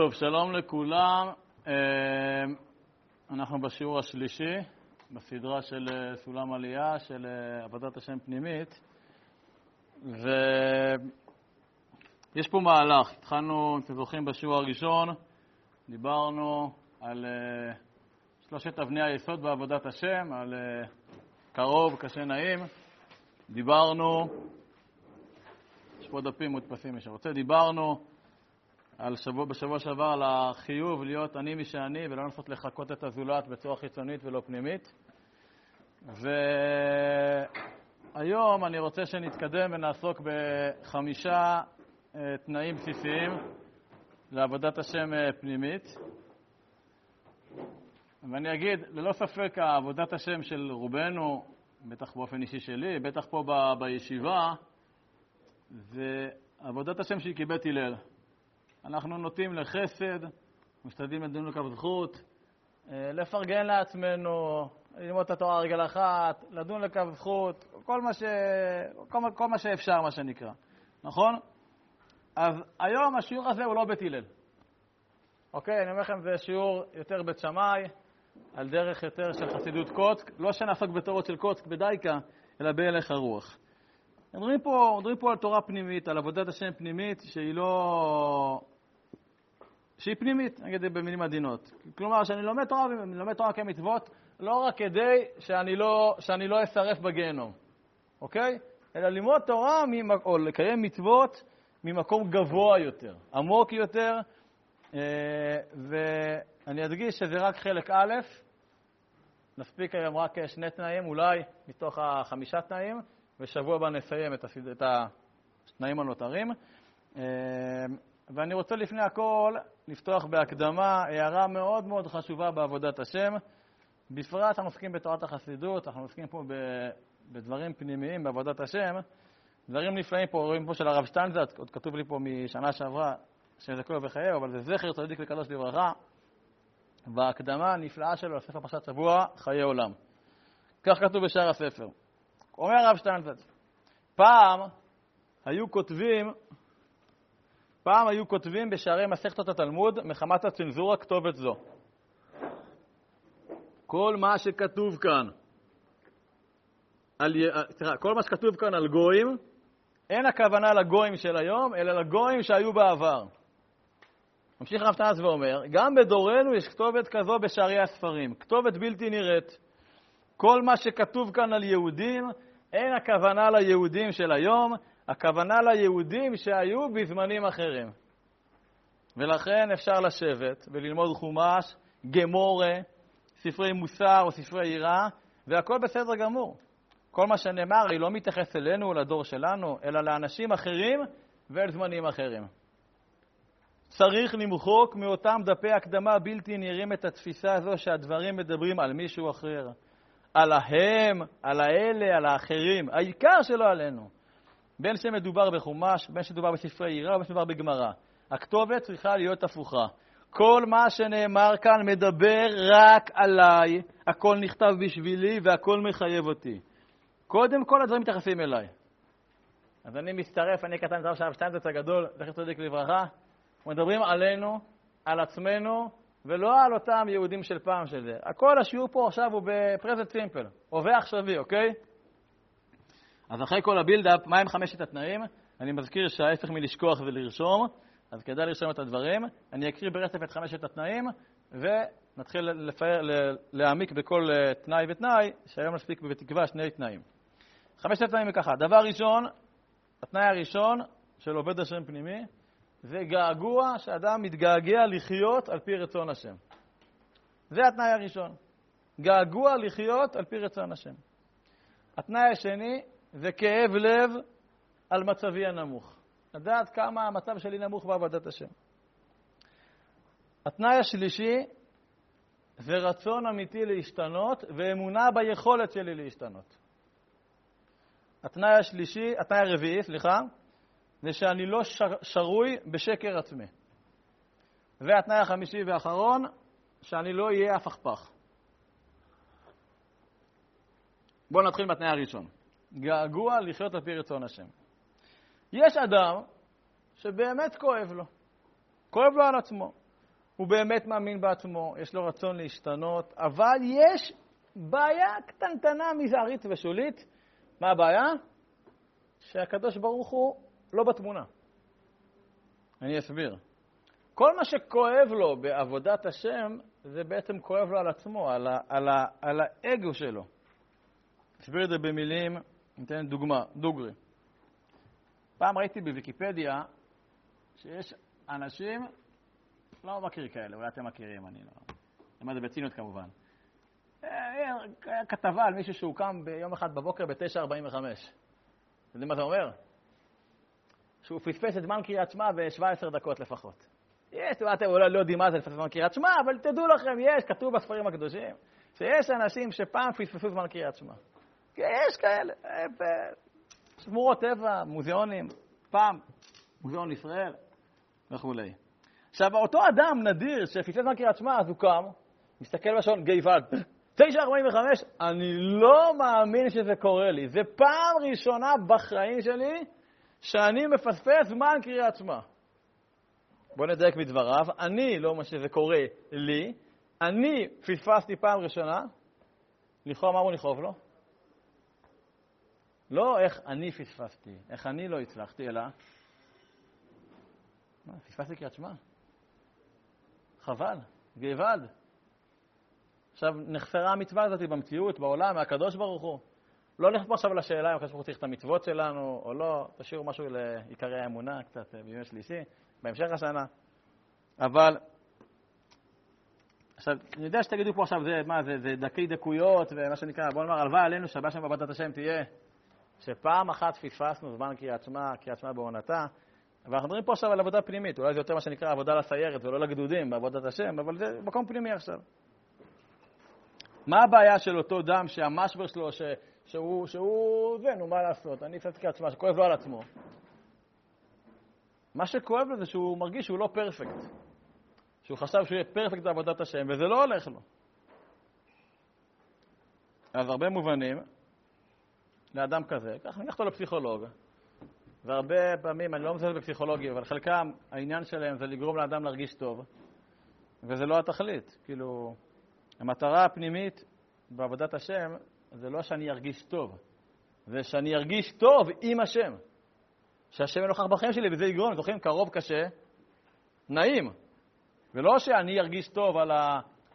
טוב, שלום לכולם. אנחנו בשיעור השלישי בסדרה של סולם עלייה של עבודת השם פנימית, ויש פה מהלך. התחלנו, אם אתם זוכרים, בשיעור הראשון דיברנו על שלושת אבני היסוד בעבודת השם, על קרוב, קשה, נעים. דיברנו, יש פה דפים מודפסים מי שרוצה, דיברנו בשבוע שעבר על החיוב להיות אני מי שאני ולא לנסות לחכות את הזולת בצורה חיצונית ולא פנימית. והיום אני רוצה שנתקדם ונעסוק ב5 תנאים בסיסיים לעבודת השם פנימית. ואני אגיד, ללא ספק עבודת השם של רובנו, בטח באופן אישי שלי, בטח פה בישיבה, זה עבודת השם שהיא כבית הלל. אנחנו נוטים לחסד, משתדלים את דינוק הבזכות, לפרגן לעצמנו, ללמוד את התורה רגל אחת, לדון לקו זכות, כל מה שאפשר, מה שנקרא. נכון? אז היום השיעור הזה הוא לא בית הלל. אוקיי, אני אומר לכם, זה שיעור יותר בית שמאי, על דרך יותר של חסידות קוצק, לא שנעסוק בתורות של קוצק בדייקה, אלא בהלך הרוח. מדברים פה על תורה פנימית, על עבודת השם פנימית, שהיא פנימית, נגיד במילים עדינות. כלומר, שאני לומד תורה כמצוות, לא רק כדי שאני לא אסרף בגיהנום, אוקיי? אלא ללמוד תורה, או לקיים מצוות, ממקום גבוה יותר, עמוק יותר, ואני אדגיש שזה רק חלק א', נספיק היום רק 2 תנאים, אולי מתוך 5 תנאים, ושבוע הבא נסיים את התנאים הנותרים. ואני רוצה לפני הכל לפתוח בהקדמה הערה מאוד מאוד חשובה בעבודת השם. בפרט אנחנו עוסקים בתורת החסידות, אנחנו עוסקים פה בדברים פנימיים בעבודת השם. דברים נפלאים פה, רואים פה של הרב שטנזת, עוד כתוב לי פה משנה שעברה, שזה כואב וחייב, אבל זה זכר צדיק לקדוש לברכה. וההקדמה הנפלאה שלו לספר פרשת שבוע, חיי עולם. כך כתוב בשער הספר. אומר הרב שטיינזלץ, פעם היו כותבים בשערי מסכתות התלמוד מחמת הצנזורה כתובת זו. כל מה שכתוב כאן על גויים, אין הכוונה לגויים של היום, אלא לגויים שהיו בעבר. ממשיך הרב שטיינזלץ ואומר, גם בדורנו יש כתובת כזו בשערי הספרים, כתובת בלתי נראית. כל מה שכתוב כאן על יהודים, אין הכוונה ליהודים של היום, הכוונה ליהודים שהיו בזמנים אחרים. ולכן אפשר לשבת וללמוד חומש, גמורה, ספרי מוסר או ספרי יראה, והכל בסדר גמור. כל מה שנאמר, היא לא מתייחס אלינו, לדור שלנו, אלא לאנשים אחרים ואל זמנים אחרים. צריך למחוק מאותם דפי הקדמה בלתי נראים את התפיסה הזו שהדברים מדברים על מישהו אחר. על ההם, על האלה, על האחרים, העיקר שלא עלינו. בין שמדובר בחומש, בין שמדובר בספרי יראה, בין שמדובר בגמרא. הכתובת צריכה להיות הפוכה. כל מה שנאמר כאן מדבר רק עליי, הכל נכתב בשבילי והכל מחייב אותי. קודם כל הדברים מתייחסים אליי. אז אני מצטרף, אני קטן, זר שעב שטיינזלץ הגדול, זכר צדיק לברכה. מדברים עלינו, על עצמנו, ולא על אותם יהודים של פעם של זה. הכל השיעור פה עכשיו הוא בפרזנט סימפל, הווה עכשווי, אוקיי? אז אחרי כל הבילדאפ, מה עם 5 התנאים? אני מזכיר שההפך מלשכוח ולרשום, אז כדאי לרשום את הדברים. אני אקריא ברצף את 5 התנאים, ונתחיל להעמיק בכל תנאי ותנאי, שהיום נספיק בתקווה 2 תנאים. 5 התנאים ככה, דבר ראשון, התנאי הראשון של עובד השם פנימי, זה געגוע שאדם מתגעגע לחיות על פי רצון השם. זה התנאי הראשון. געגוע לחיות על פי רצון השם. התנאי השני זה כאב לב על מצבי הנמוך. לדעת כמה המצב שלי נמוך בעבודת השם. התנאי השלישי זה רצון אמיתי להשתנות ואמונה ביכולת שלי להשתנות. התנאי הרביעי, זה שאני לא שרוי בשקר עצמי. והתנאי החמישי והאחרון, שאני לא אהיה הפכפך. בואו נתחיל בתנאי הראשון. געגוע לחיות על פי רצון השם. יש אדם שבאמת כואב לו. כואב לו על עצמו. הוא באמת מאמין בעצמו, יש לו רצון להשתנות, אבל יש בעיה קטנטנה מזערית ושולית. מה הבעיה? שהקדוש ברוך הוא לא בתמונה. אני אסביר. כל מה שכואב לו בעבודת השם, זה בעצם כואב לו על עצמו, על האגו שלו. אסביר את זה במילים, ניתן דוגמה, דוגרי. פעם ראיתי בוויקיפדיה שיש אנשים, לא מכיר כאלה, אולי אתם מכירים, אני לא. למה זה בצינות כמובן. כתבה על מישהו שהוא קם ביום אחד בבוקר ב-9:45. יודעים מה זה אומר? שהוא פספס את זמן קריאת שמע ב-17 דקות לפחות. יש, אתם אולי לא יודעים מה זה לפספס זמן קריאת שמע, אבל תדעו לכם, יש, כתוב בספרים הקדושים, שיש אנשים שפעם פספסו זמן קריאת שמע. יש כאלה, שמורות טבע, מוזיאונים, פעם, מוזיאון ישראל וכו'. עכשיו, אותו אדם נדיר שפספס זמן קריאת שמע, אז הוא קם, מסתכל בשעון, גייבד, 9:45, אני לא מאמין שזה קורה לי. זה פעם ראשונה בחיים שלי שאני מפספס זמן קריאת שמע. בוא נדייק מדבריו, אני לא אומר שזה קורה לי, אני פספסתי פעם ראשונה, לכאורה מה הוא נכאוב לו? לא איך אני פספסתי, איך אני לא הצלחתי, אלא מה, פספסתי קריאת שמע? חבל, גייבד. עכשיו, נחסרה המצווה הזאת במציאות, בעולם, מהקדוש ברוך הוא. לא נחסר עכשיו לשאלה אם הקדוש ברוך הוא צריך את המצוות שלנו או לא, תשאירו משהו לעיקרי האמונה קצת ביום שלישי, בהמשך השנה. אבל, עכשיו, אני יודע שתגידו פה עכשיו, זה, מה, זה דקי דקויות, ומה שנקרא, בוא נאמר, הלוואי עלינו, שבת שם בעבודת השם תהיה, שפעם אחת פספסנו זמן קריאת שמע בעונתה, ואנחנו מדברים פה עכשיו על עבודה פנימית, אולי זה יותר מה שנקרא עבודה לסיירת ולא לגדודים בעבודת השם, אבל זה מקום פנימי עכשיו. מה הבעיה של אותו דם שהמשבר שלו, שהוא זה, נו, מה לעשות? אני פספסתי קריאת שמע, שכואב לו על עצמו. מה שכואב לו זה שהוא מרגיש שהוא לא פרפקט. שהוא חשב שהוא יהיה פרפקט בעבודת השם, וזה לא הולך לו. אז הרבה מובנים, לאדם כזה, כך ניקח אותו לפסיכולוג, והרבה פעמים, אני לא מזלזל בפסיכולוגיה, אבל חלקם, העניין שלהם זה לגרום לאדם להרגיש טוב, וזה לא התכלית, כאילו... המטרה הפנימית בעבודת השם זה לא שאני ארגיש טוב, זה שאני ארגיש טוב עם השם. שהשם נוכח בחיים שלי וזה יגרום, זוכרים, קרוב קשה, נעים. ולא שאני ארגיש טוב על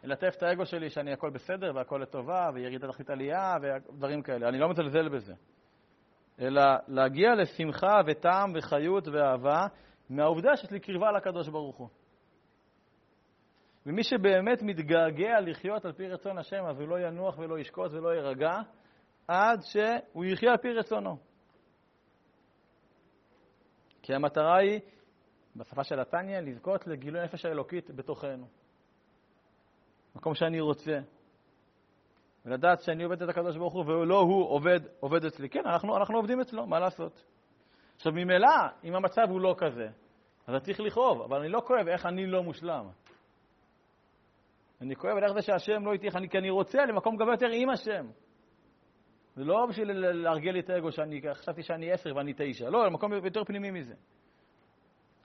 לטף את האגו שלי שאני הכל בסדר והכל לטובה וירידה תחתית עלייה ודברים כאלה. אני לא מזלזל בזה. אלא להגיע לשמחה וטעם וחיות ואהבה מהעובדה שיש לי קרבה לקדוש ברוך הוא. ומי שבאמת מתגעגע לחיות על פי רצון השם, אז הוא לא ינוח ולא ישקוט ולא ירגע, עד שהוא יחיה על פי רצונו. כי המטרה היא, בשפה של התניה, לזכות לגילוי הנפש האלוקית בתוכנו. מקום שאני רוצה. ולדעת שאני עובד את הקדוש ברוך הוא, ולא הוא עובד אצלי. כן, אנחנו עובדים אצלו, מה לעשות? עכשיו, ממילא, אם המצב הוא לא כזה, אז צריך לכאוב, אבל אני לא כואב איך אני לא מושלם. אני כואב על איך זה שהשם לא איתיך, כי אני רוצה למקום גבי יותר עם השם. זה לא בשביל להרגיע לי את האגו שאני חשבתי שאני 10 ואני 9. לא, למקום יותר פנימי מזה.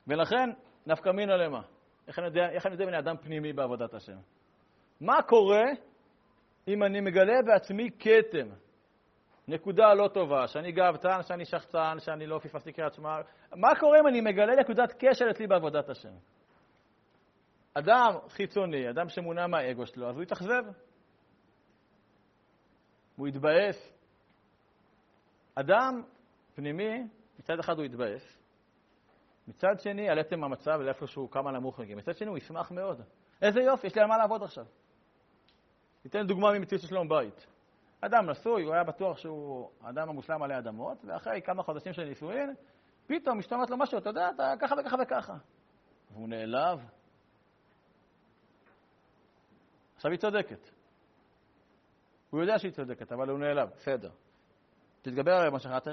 ולכן, נפקא מינה למה? איך אני יודע מן האדם פנימי בעבודת השם? מה קורה אם אני מגלה בעצמי כתם? נקודה לא טובה, שאני גאוותן, שאני שחצן, שאני לא פספסתי קריאת שמע. מה קורה אם אני מגלה נקודת כשל אצלי בעבודת השם? אדם חיצוני, אדם שמונע מהאגו שלו, אז הוא יתאכזב. הוא יתבאס. אדם פנימי, מצד אחד הוא יתבאס. מצד שני, על עצם המצב, לאיפה שהוא כמה נמוך מגיע. מצד שני, הוא ישמח מאוד. איזה יופי, יש לי על מה לעבוד עכשיו. ניתן דוגמה ממציאות של שלום בית. אדם נשוי, הוא היה בטוח שהוא אדם המושלם עלי אדמות, ואחרי כמה חודשים של נישואין, פתאום משתמעת לו משהו, אתה יודע, אתה ככה וככה וככה. והוא נעלב. עכשיו היא צודקת. הוא יודע שהיא צודקת, אבל הוא נעלב. בסדר. תתגבר עליהם מה שאתה...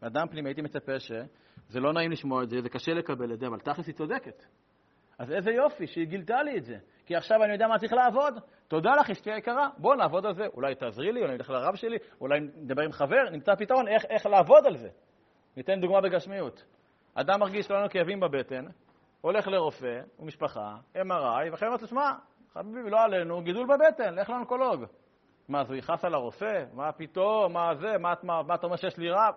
אדם פנימי, הייתי מצפה שזה לא נעים לשמוע את זה, זה קשה לקבל את זה, אבל תכלס היא צודקת. אז איזה יופי שהיא גילתה לי את זה. כי עכשיו אני יודע מה צריך לעבוד. תודה לך, אשתי היקרה. בוא נעבוד על זה. אולי תעזרי לי, אולי נלך לרב שלי, אולי נדבר עם חבר, נמצא פתרון איך לעבוד על זה. ניתן דוגמה בגשמיות. אדם מרגיש לנו כאבים בבטן, הולך לרופא ומשפחה, MRI, ואחרי אומרת לו, שמע, חביבי, לא עלינו, גידול בבטן, לך לאונקולוג. מה, אז הוא ייחס על הרופא? מה פתאום? מה זה? מה אתה אומר שיש לי רב?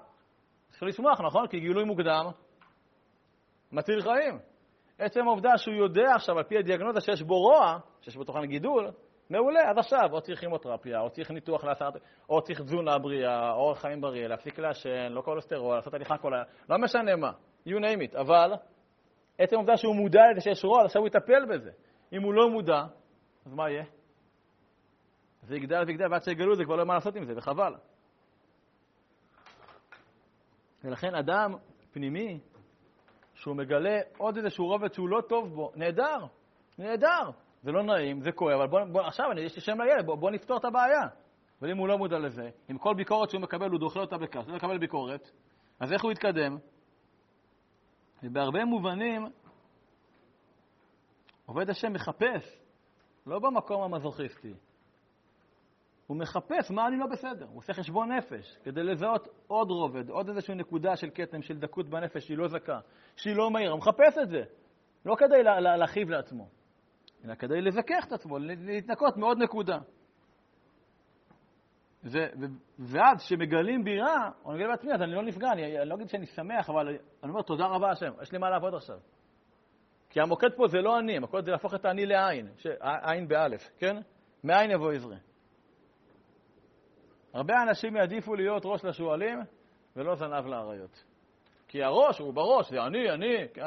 צריך לשמוח, נכון? כי גילוי מוקדם מציל חיים. עצם העובדה שהוא יודע עכשיו, על פי הדיאגנוזה שיש בו רוע, שיש בו תוכן גידול, מעולה, אז עכשיו, או צריך כימותרפיה, או צריך ניתוח להסרת, או צריך תזונה בריאה, או חיים בריא, להפסיק לעשן, לא כולסטרול, לעשות הליכה כל ה... לא משנה מה, you name it, אבל עצם העובדה שהוא מודע לזה שיש רוע, אז עכשיו הוא יטפל בזה. אם הוא לא מודע, אז מה יהיה? זה יגדל ויגדל, ועד שיגלו זה כבר לא מה לעשות עם זה, וחבל. ולכן אדם פנימי, שהוא מגלה עוד איזשהו רובד שהוא לא טוב בו, נהדר, נהדר. זה לא נעים, זה כואב, אבל בוא עכשיו יש לי שם לילד, בוא נפתור את הבעיה. אבל אם הוא לא מודע לזה, עם כל ביקורת שהוא מקבל, הוא דוחה אותה בכך, הוא מקבל ביקורת, אז איך הוא יתקדם? ובהרבה מובנים, עובד השם מחפש, לא במקום המזוכיסטי, הוא מחפש מה אני לא בסדר, הוא עושה חשבון נפש, כדי לזהות עוד רובד, עוד איזושהי נקודה של קטם, של דקות בנפש, שהיא לא זכה, שהיא לא מהירה, הוא מחפש את זה, לא כדי להכיב לעצמו. אלא כדי לזכך את עצמו, להתנקות מאוד נקודה. ועד שמגלים בירה, אני מגלה בעצמי, אז אני לא נפגע, אני לא אגיד שאני שמח, אבל אני אומר תודה רבה השם, יש לי מה לעבוד עכשיו. כי המוקד פה זה לא אני, המוקד זה להפוך את העני לעין, עין באלף, כן? מעין יבוא עזרי. הרבה אנשים יעדיפו להיות ראש לשואלים, ולא זנב לאריות. כי הראש הוא בראש, זה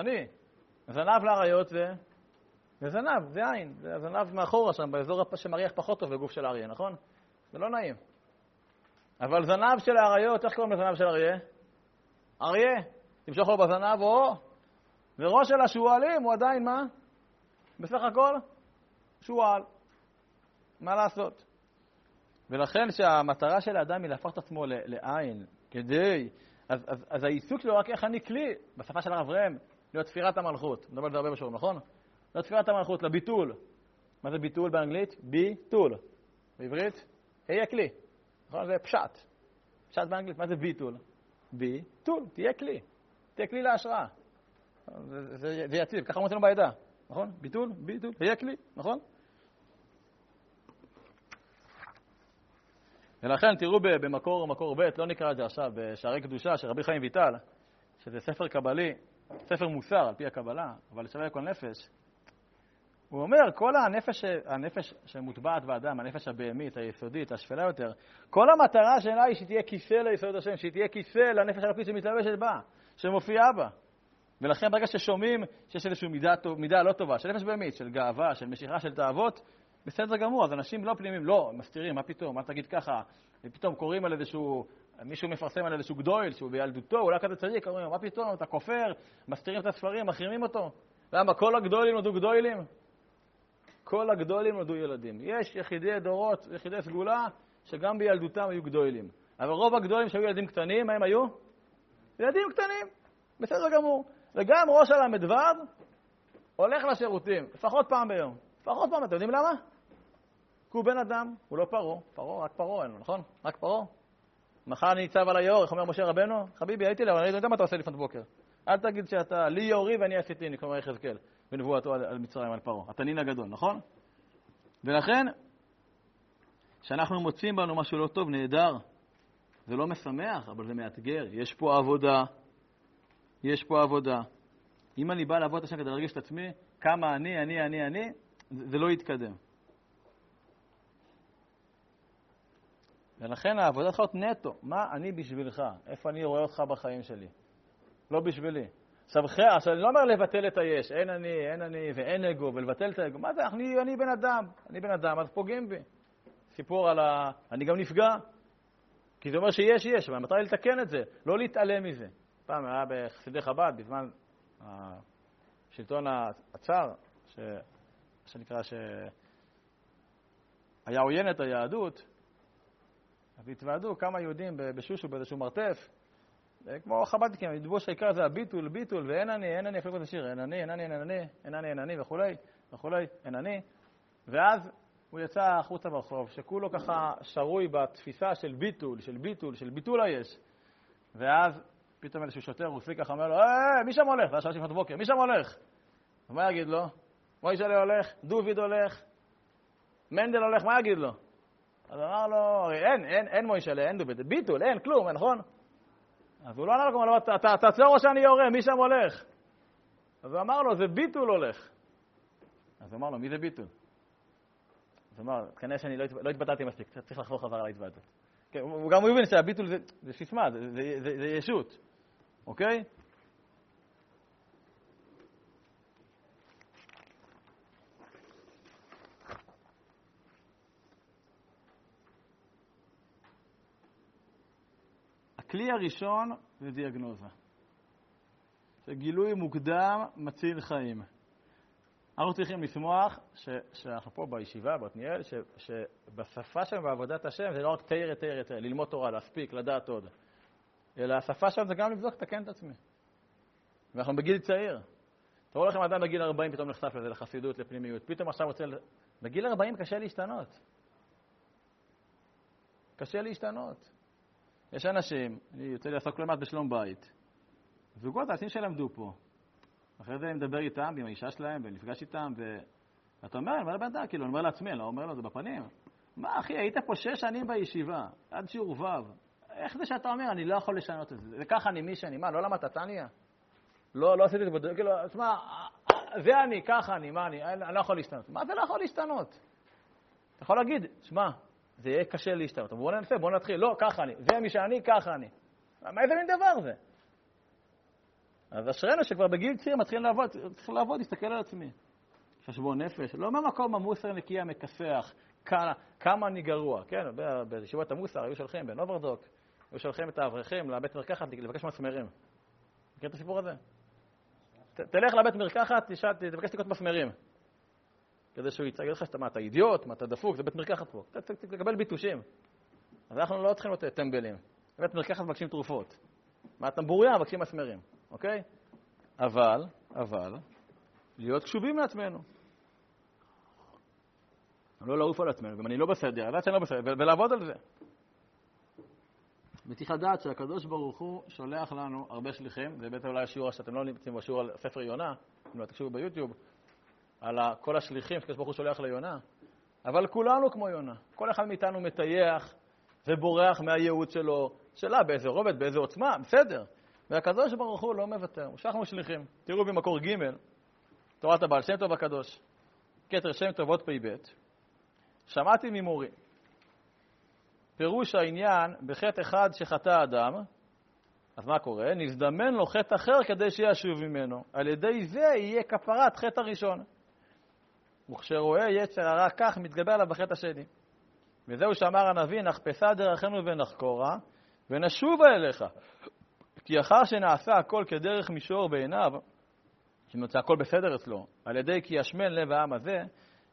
אני. זנב לאריות זה... זה זנב, זה עין, זה זנב מאחורה שם, באזור שמריח פחות טוב לגוף של האריה, נכון? זה לא נעים. אבל זנב של האריות, איך קוראים לזנב של אריה? אריה, תמשוך לו בזנב, או... וראש של השואלים הוא עדיין מה? בסך הכל, שואל. מה לעשות? ולכן שהמטרה של האדם היא להפוך את עצמו לעין, כדי... אז העיסוק לא רק איך אני כלי, בשפה של הרב רם, להיות ספירת המלכות. מדבר על זה הרבה בשורים, נכון? לא תפירת המלכות, לביטול. מה זה ביטול באנגלית? ביטול. בעברית? היה כלי. נכון? זה פשט. פשט באנגלית, מה זה ביטול? ביטול, תהיה כלי. תהיה כלי להשראה. זה יציב, ככה אומרים לנו בעדה. נכון? ביטול, ביטול, היה כלי. נכון? ולכן תראו במקור ב', לא נקרא את זה עכשיו, בשערי קדושה של רבי חיים ויטל, שזה ספר קבלי, ספר מוסר על פי הקבלה, אבל לשווה כל נפש, הוא אומר, כל הנפש שמוטבעת באדם, הנפש הבהמית, היסודית, השפלה יותר, כל המטרה שלה היא שתהיה כיסא ליסוד השם, שתהיה כיסא לנפש הלפית שמתלבשת בה, שמופיעה בה. ולכן ברגע ששומעים שיש איזושהי מידה לא טובה, של נפש בהמית, של גאווה, של משיכה, של תאוות, בסדר גמור, אז אנשים לא פנימים, לא, מסתירים, מה פתאום, מה תגיד ככה, פתאום קוראים על איזשהו... מישהו מפרסם על איזשהו גדול שהוא בילדותו, אולי כזה צדיק, אומרים, מה פתאום, אתה כופר, מסתירים את הספרים, מחרימים אותו. למה? כל הגדולים נולדו גדולים? כל הגדולים נולדו ילדים. יש יחידי דורות, יחידי סגולה, שגם בילדותם היו גדולים. אבל רוב הגדולים שהיו ילדים קטנים, מה הם היו? ילדים קטנים, בסדר גמור. וגם ראש על המדבר הולך לשירותים, לפחות פעם ביום. לפחות פעם, אתם יודעים למה? כי הוא בן אדם, הוא לא פרו, רק פרו אין לו, נכון? רק פרו. מחר אני ניצב על היאור, איך אומר משה רבנו? חביבי, הייתי לה, אני יודע מה אתה עושה לפנות בוקר. אל תגיד שאתה לי יאורי ואני אסיתיני, כלומר יחזקאל, בנבואתו על מצרים, על פרעה. התנין הגדול, נכון? ולכן, כשאנחנו מוצאים בנו משהו לא טוב, נהדר. זה לא משמח, אבל זה מאתגר. יש פה עבודה. אם אני בא לעבוד השם כדי להרגיש את עצמי, כמה אני, זה לא יתקדם. ולכן העבודה צריכה להיות נטו. מה אני בשבילך? איפה אני רואה אותך בחיים שלי? לא בשבילי. עכשיו, אני לא אומר לבטל את היש. אין אני ואין אגו, ולבטל את האגו. מה זה? אני בן אדם. אני בן אדם, אז פוגעים בי. סיפור על ה... אני גם נפגע. כי זה אומר שיש. אבל המטרה היא לתקן את זה. לא להתעלם מזה. פעם היה בחסידי חב"ד, בזמן השלטון הצאר, שנקרא שהיה עוין את היהדות, אז התוועדו כמה יהודים בשושו באיזשהו מרתף, כמו חב"דניקים, הדבוש העיקר זה הביטול, ואין אני, אפילו כזה שיר, אין אני, וכולי, אין אני. ואז הוא יצא החוצה ברחוב, שכולו ככה שרוי בתפיסה של ביטול היש. ואז פתאום איזשהו שוטר רוסי ככה אומר לו, מי שם הולך? זה השעה 6:00 בבוקר, מי שם הולך? מה יגיד לו? מוישלה הולך, דוד הולך, מנדל הולך, מה יגיד לו? אז אמר לו, אין מוישלה, אין דוד, ביטול, אין כלום, נכון? אז הוא לא ענה לו, אתה תעצור או שאני יורה, מי שם הולך? אז הוא אמר לו, זה ביטול הולך. אז הוא אמר לו, מי זה ביטול? אז הוא אמר, כנראה שאני לא התבטאתי מספיק, צריך לחבור חבר על ההתבטאות. הוא גם מבין שהביטול זה סיסמה, זה ישות, אוקיי? הכלי הראשון זה דיאגנוזה. זה גילוי מוקדם מציל חיים. אנחנו צריכים לשמוח שאנחנו פה בישיבה, בתניאל, שבשפה שם, בעבודת השם, זה לא רק תאיר, ללמוד תורה, להספיק, לדעת עוד. אלא השפה שם זה גם לבדוק, תקן את עצמי. ואנחנו בגיל צעיר. תראו לכם אדם בגיל 40 פתאום נחשף לזה, לחסידות, לפנימיות. פתאום עכשיו רוצה... בגיל 40 קשה להשתנות. קשה להשתנות. יש אנשים, אני יוצא לעסוק למעט בשלום בית. זוגות, אנשים שלמדו פה. אחרי זה אני מדבר איתם, עם האישה שלהם, ונפגש איתם, ואתה אומר, אני אומר לבנדה, כאילו, אני אומר לעצמי, אני לא אומר לו את זה בפנים. מה, אחי, היית פה 6 שנים בישיבה, עד שיעור ו'. איך זה שאתה אומר, אני לא יכול לשנות את זה. וככה אני מי שאני, מה, לא למדת טניה? לא עשיתי את זה, כאילו, תשמע, זה אני, ככה אני, מה אני לא יכול להשתנות. מה זה לא יכול להשתנות? אתה יכול להגיד, שמע, זה יהיה קשה להשתנות. בוא ננסה, בוא נתחיל. לא, ככה אני. זה מי שאני, ככה אני. מה איזה מין דבר זה? אז אשרנו שכבר בגיל צעיר מתחיל לעבוד, צריך לעבוד, להסתכל על עצמי. חשבון נפש. לא מהמקום המוסר נקי המכסח, כמה אני גרוע. כן, בישיבת המוסר היו שלכם, בנוברדוק, היו שלכם את האברכים לבית מרקחת לבקש מסמרים. מכיר את הסיפור הזה? תלך לבית מרקחת, תבקש תקנות מסמרים. כדי שהוא יצא, יגיד לך שאתה מה, אתה אידיוט, מה, אתה דפוק, זה בית מרקחת פה. אתה תקבל ביטושים. אז אנחנו לא צריכים להיות טמבלים. בית מרקחת מבקשים תרופות. מהטמבוריה מבקשים מסמרים, אוקיי? אבל, להיות קשובים לעצמנו. לא לעוף על עצמנו, גם אני לא בסדר, עד שאני לא בסדר, ולעבוד על זה. בטיח הדעת שהקדוש ברוך הוא שולח לנו הרבה שליחים, זה בית אולי השיעור שאתם לא נמצאים בשיעור על ספר יונה, אם לא תקשיבו ביוטיוב, על כל השליחים שקדוש ברוך הוא שולח ליונה. אבל כולנו כמו יונה. כל אחד מאיתנו מטייח ובורח מהייעוד שלו. שאלה באיזה רובד, באיזה עוצמה, בסדר. והקדוש ברוך הוא לא מוותר. ושלחנו שליחים. תראו במקור ג' תורת הבעל שם טוב הקדוש. כתר שם טובות פי ב' שמעתי ממורי. פירוש העניין בחטא אחד שחטא אדם. אז מה קורה? נזדמן לו חטא אחר כדי שישוב ממנו. על ידי זה יהיה כפרת חטא ראשון. וכשרואה יצר הרע כך מתגבר עליו בחטא השני. וזהו שאמר הנביא, נחפשה דרכנו ונחקורה, ונשובה אליך. כי אחר שנעשה הכל כדרך מישור בעיניו, שנוצא הכל בסדר אצלו, על ידי כי ישמן לב העם הזה,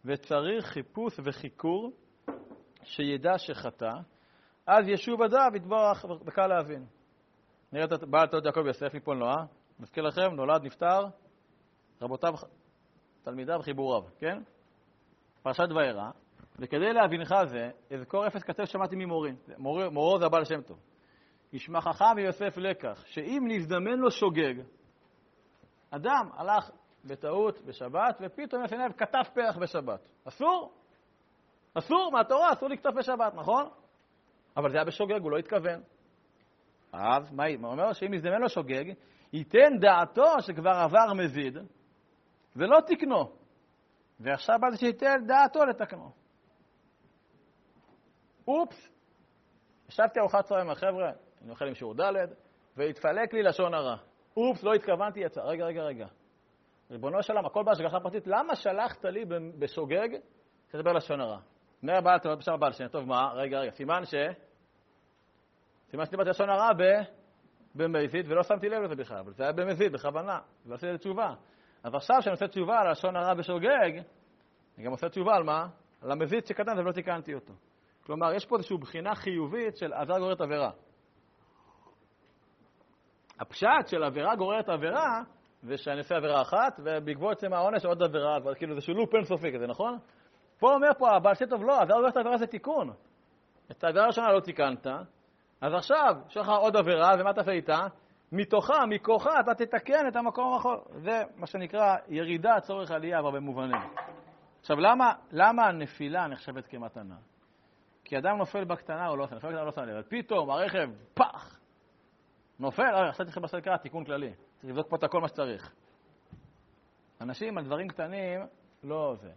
וצריך חיפוש וחיקור, שידע שחטא, אז ישוב עדיו יתברך בקל להבין. נראה את בעל תולד יעקב יוסף מפול נועה, מזכיר לכם, נולד, נפטר, רבותיו... תלמידיו וחיבוריו, כן? פרשת וירא, וכדי להבינך זה, אזכור אפס קצב שמעתי ממורי, מורו זה הבעל שם טוב. ישמחך ויוסף לקח, שאם נזדמן לו שוגג, אדם הלך בטעות בשבת, ופתאום יש עיניו כתף פרח בשבת. אסור? אסור, מהתורה אסור לקטוף בשבת, נכון? אבל זה היה בשוגג, הוא לא התכוון. אז מה אומר? שאם נזדמן לו שוגג, ייתן דעתו שכבר עבר מזיד, ולא תקנו. ועכשיו בא זה שייתן דעתו לתקנו. אופס. ישבתי ארוחת צהריים עם החבר'ה, אני אוכל עם שיעור ד' והתפלק לי לשון הרע. אופס, לא התכוונתי, יצא. רגע. ריבונו של עולם, הכל בהשגחה פרטית, למה שלחת לי בשוגג שתדבר לשון הרע? נראה בעל תלמד בשם הבעל שם, טוב מה? רגע. סימן שדיברתי לשון הרע במזיד, ולא שמתי לב לזה בכלל, אבל זה היה במזיד, בכוונה. זה עשיתי לתשובה. אז עכשיו שאני עושה תשובה על לשון הרע בשוגג, אני גם עושה תשובה על מה? על המזיד שקטן, ולא תיקנתי אותו. כלומר, יש פה איזושהי בחינה חיובית של עבירה גוררת עבירה. הפשט של עבירה גוררת עבירה, זה שאני עושה עבירה אחת, ובעקבות זה מהעונש עוד עבירה, כאילו זה שילוב אינסופי כזה, נכון? פה אומר פה, הבעל שם טוב לא, עבירה גוררת עבירה זה תיקון. את העבירה הראשונה לא תיקנת, אז עכשיו, יש לך עוד עבירה, ומה אתה עושה איתה? מתוכה, מכוחה, אתה תתקן את המקום החול. זה מה שנקרא ירידה צורך עלייה, אבל במובנים. עכשיו, למה הנפילה נחשבת כמתנה? כי אדם נופל בקטנה או לא עושה, נופל בקטנה או לא עושה, פתאום הרכב, פח, נופל, עכשיו צריך בסלקה, תיקון כללי. צריך לבדוק פה את הכל מה שצריך. אנשים על דברים קטנים, לא זה.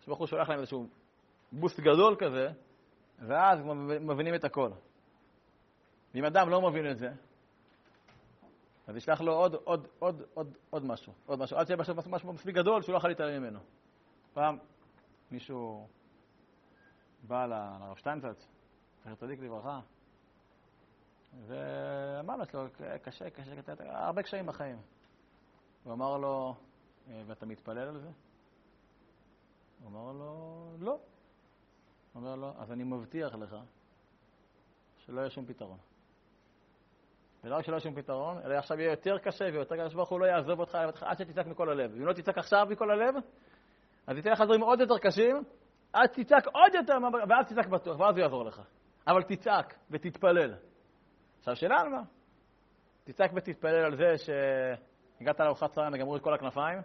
שבחור שולח להם איזשהו בוסט גדול כזה, ואז מבינים את הכל. ואם אדם לא מבין את זה, אז ישלח לו עוד משהו, עוד משהו. עד שיהיה משהו מספיק גדול שהוא לא יכול להתעלם ממנו. פעם מישהו בא לרב שטיינזלץ, צדיק לברכה, ואמר לו, יש לו קשה, הרבה קשיים בחיים. הוא אמר לו, ואתה מתפלל על זה? הוא אמר לו, לא. הוא אומר לו, אז אני מבטיח לך שלא יהיה שום פתרון. ולא רק שלא יהיה שום פתרון, אלא עכשיו יהיה יותר קשה ויותר קשה, שבחור לא יעזוב אותך עד שתצעק מכל הלב. אם לא תצעק עכשיו מכל הלב, אז תצא לך דברים עוד יותר קשים, אז תצעק עוד יותר, ואז תצעק בטוח, ואז הוא יעזור לך. אבל תצעק ותתפלל. עכשיו שאלה על מה? תצעק ותתפלל על זה שהגעת לארוחת צהריים וגמרו את כל הכנפיים,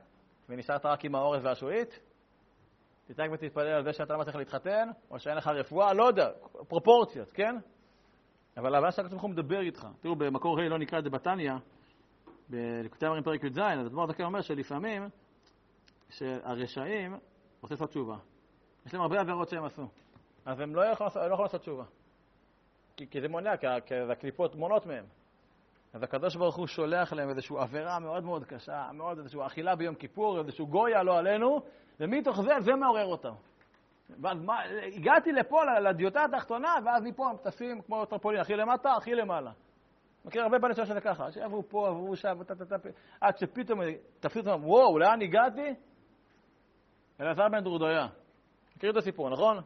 ונשארת רק עם האורז והשועית, תצעק ותתפלל על זה שאתה לא מצליח להתחתן, או שאין לך רפואה, לא יודע, פרופורציות, כן? אבל הבעיה שאתה צריכה מדבר איתך. תראו, במקור ה' לא נקרא את זה בתניה, בליקוטי המרים פרק י"ז, אז הדבר הזה כאן אומר שלפעמים, שהרשעים רוצים לעשות תשובה. יש להם הרבה עבירות שהם עשו, אז הם לא יכולים לעשות תשובה. כי זה מונע, כי הקליפות מונעות מהם. אז הקדוש ברוך הוא שולח להם איזושהי עבירה מאוד מאוד קשה, מאוד איזושהי אכילה ביום כיפור, איזשהו גויה לא עלינו, ומתוך זה, זה מעורר אותם. ואז מה, הגעתי לפה, לדיוטה התחתונה, ואז מפה הם טסים כמו טרפולין, הכי למטה, הכי למעלה. מכיר הרבה בני שזה ככה, שעברו פה, עברו שם, עד שפתאום תפסיד אותם, וואו, לאן הגעתי? אלעזר בן דורדויה. מכיר את הסיפור, נכון?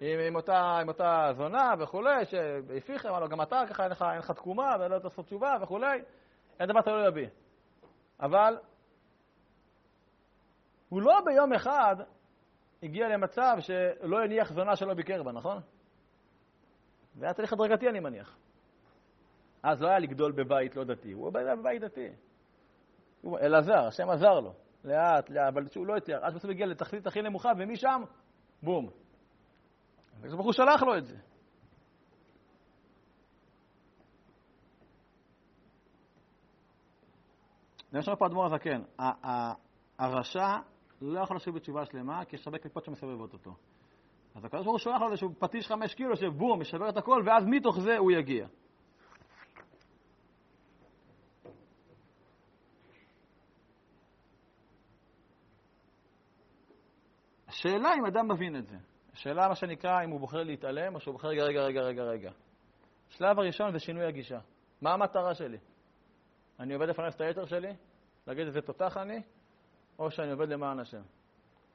עם אותה זונה וכולי, שהפיך, אמר לו, גם אתה ככה אין לך תקומה, ולא תעשות תשובה וכולי, אין דבר תלוי לבי. אבל הוא לא ביום אחד הגיע למצב שלא הניח זונה שלא ביקר בה, נכון? זה היה תהליך הדרגתי, אני מניח. אז לא היה לגדול בבית לא דתי, הוא היה בבית דתי. אלעזר, השם עזר לו, לאט, אבל שהוא לא התיאר, אז בסוף הגיע לתחתית הכי נמוכה, ומשם, בום. הוא שלח לו את זה. אני חושב פה אדמו"ר הזקן, הרשע לא יכול לשוב בתשובה שלמה, כי יש הרבה קליפות שמסבבות אותו. אז הקדוש ברוך הוא שולח לו איזשהו פטיש 5 קילו, שבום, ישבר את הכל, ואז מתוך זה הוא יגיע. השאלה אם אדם מבין את זה. השאלה מה שנקרא אם הוא בוחר להתעלם או שהוא בוחר רגע. השלב הראשון זה שינוי הגישה. מה המטרה שלי? אני עובד לפני את היתר שלי? להגיד איזה תותח אני? או שאני עובד למען השם?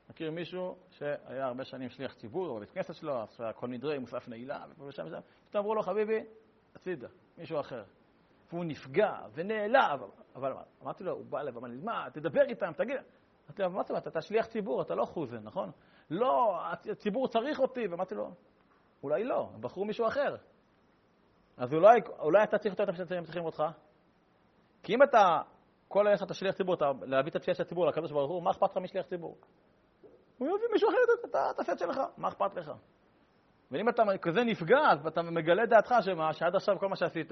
מכיר מישהו שהיה הרבה שנים שליח ציבור או בבית כנסת שלו, שהקונדרי מוסף נעילה ושם. פתאום אמרו לו חביבי, הצידה, מישהו אחר. והוא נפגע ונעלב. אבל אמרתי לו, הוא בא אליו, אמר לי, מה, תדבר איתם, תגיד. אמרתי לו, מה זאת אומרת, אתה שליח ציבור, אתה לא חוזן, נכון? לא, הציבור צריך אותי. ואמרתי לו, אולי לא, הם בחרו מישהו אחר. אז אולי אתה צריך אותם שהם צריכים אותך? כי אם אתה, כל היש אתה שליח ציבור, אתה להביא את הפשיעה של הציבור לקדוש ברוך הוא, מה אכפת לך משליח ציבור? הוא יביא מישהו אחר את הפשיעה שלך, מה אכפת לך? ואם אתה כזה נפגע, אז אתה מגלה דעתך שעד עכשיו כל מה שעשית,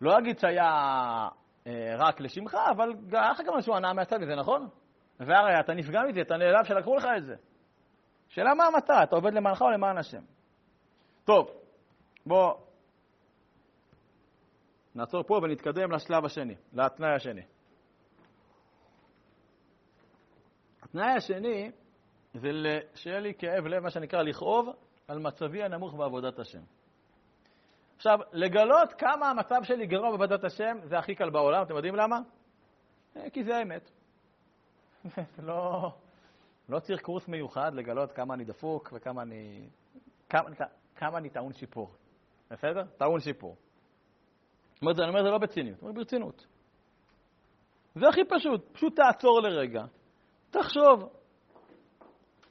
לא אגיד שהיה רק לשמך, אבל אחר כך משהו ענה מהצד מזה, נכון? והרי אתה נפגע מזה, אתה נעלב שלקחו לך את זה. שאלה מה המטרה, אתה עובד למענך או למען השם? טוב, בוא נעצור פה ונתקדם לשלב השני, לתנאי השני. התנאי השני זה שיהיה לי כאב לב, מה שנקרא לכאוב, על מצבי הנמוך בעבודת השם. עכשיו, לגלות כמה המצב שלי גרוע בעבודת השם, זה הכי קל בעולם, אתם יודעים למה? כי זה האמת. לא צריך קורס מיוחד לגלות כמה אני דפוק וכמה אני טעון שיפור. בסדר? טעון שיפור. אני אומר, זה לא בציניות, אני אומר ברצינות. זה הכי פשוט, פשוט תעצור לרגע, תחשוב.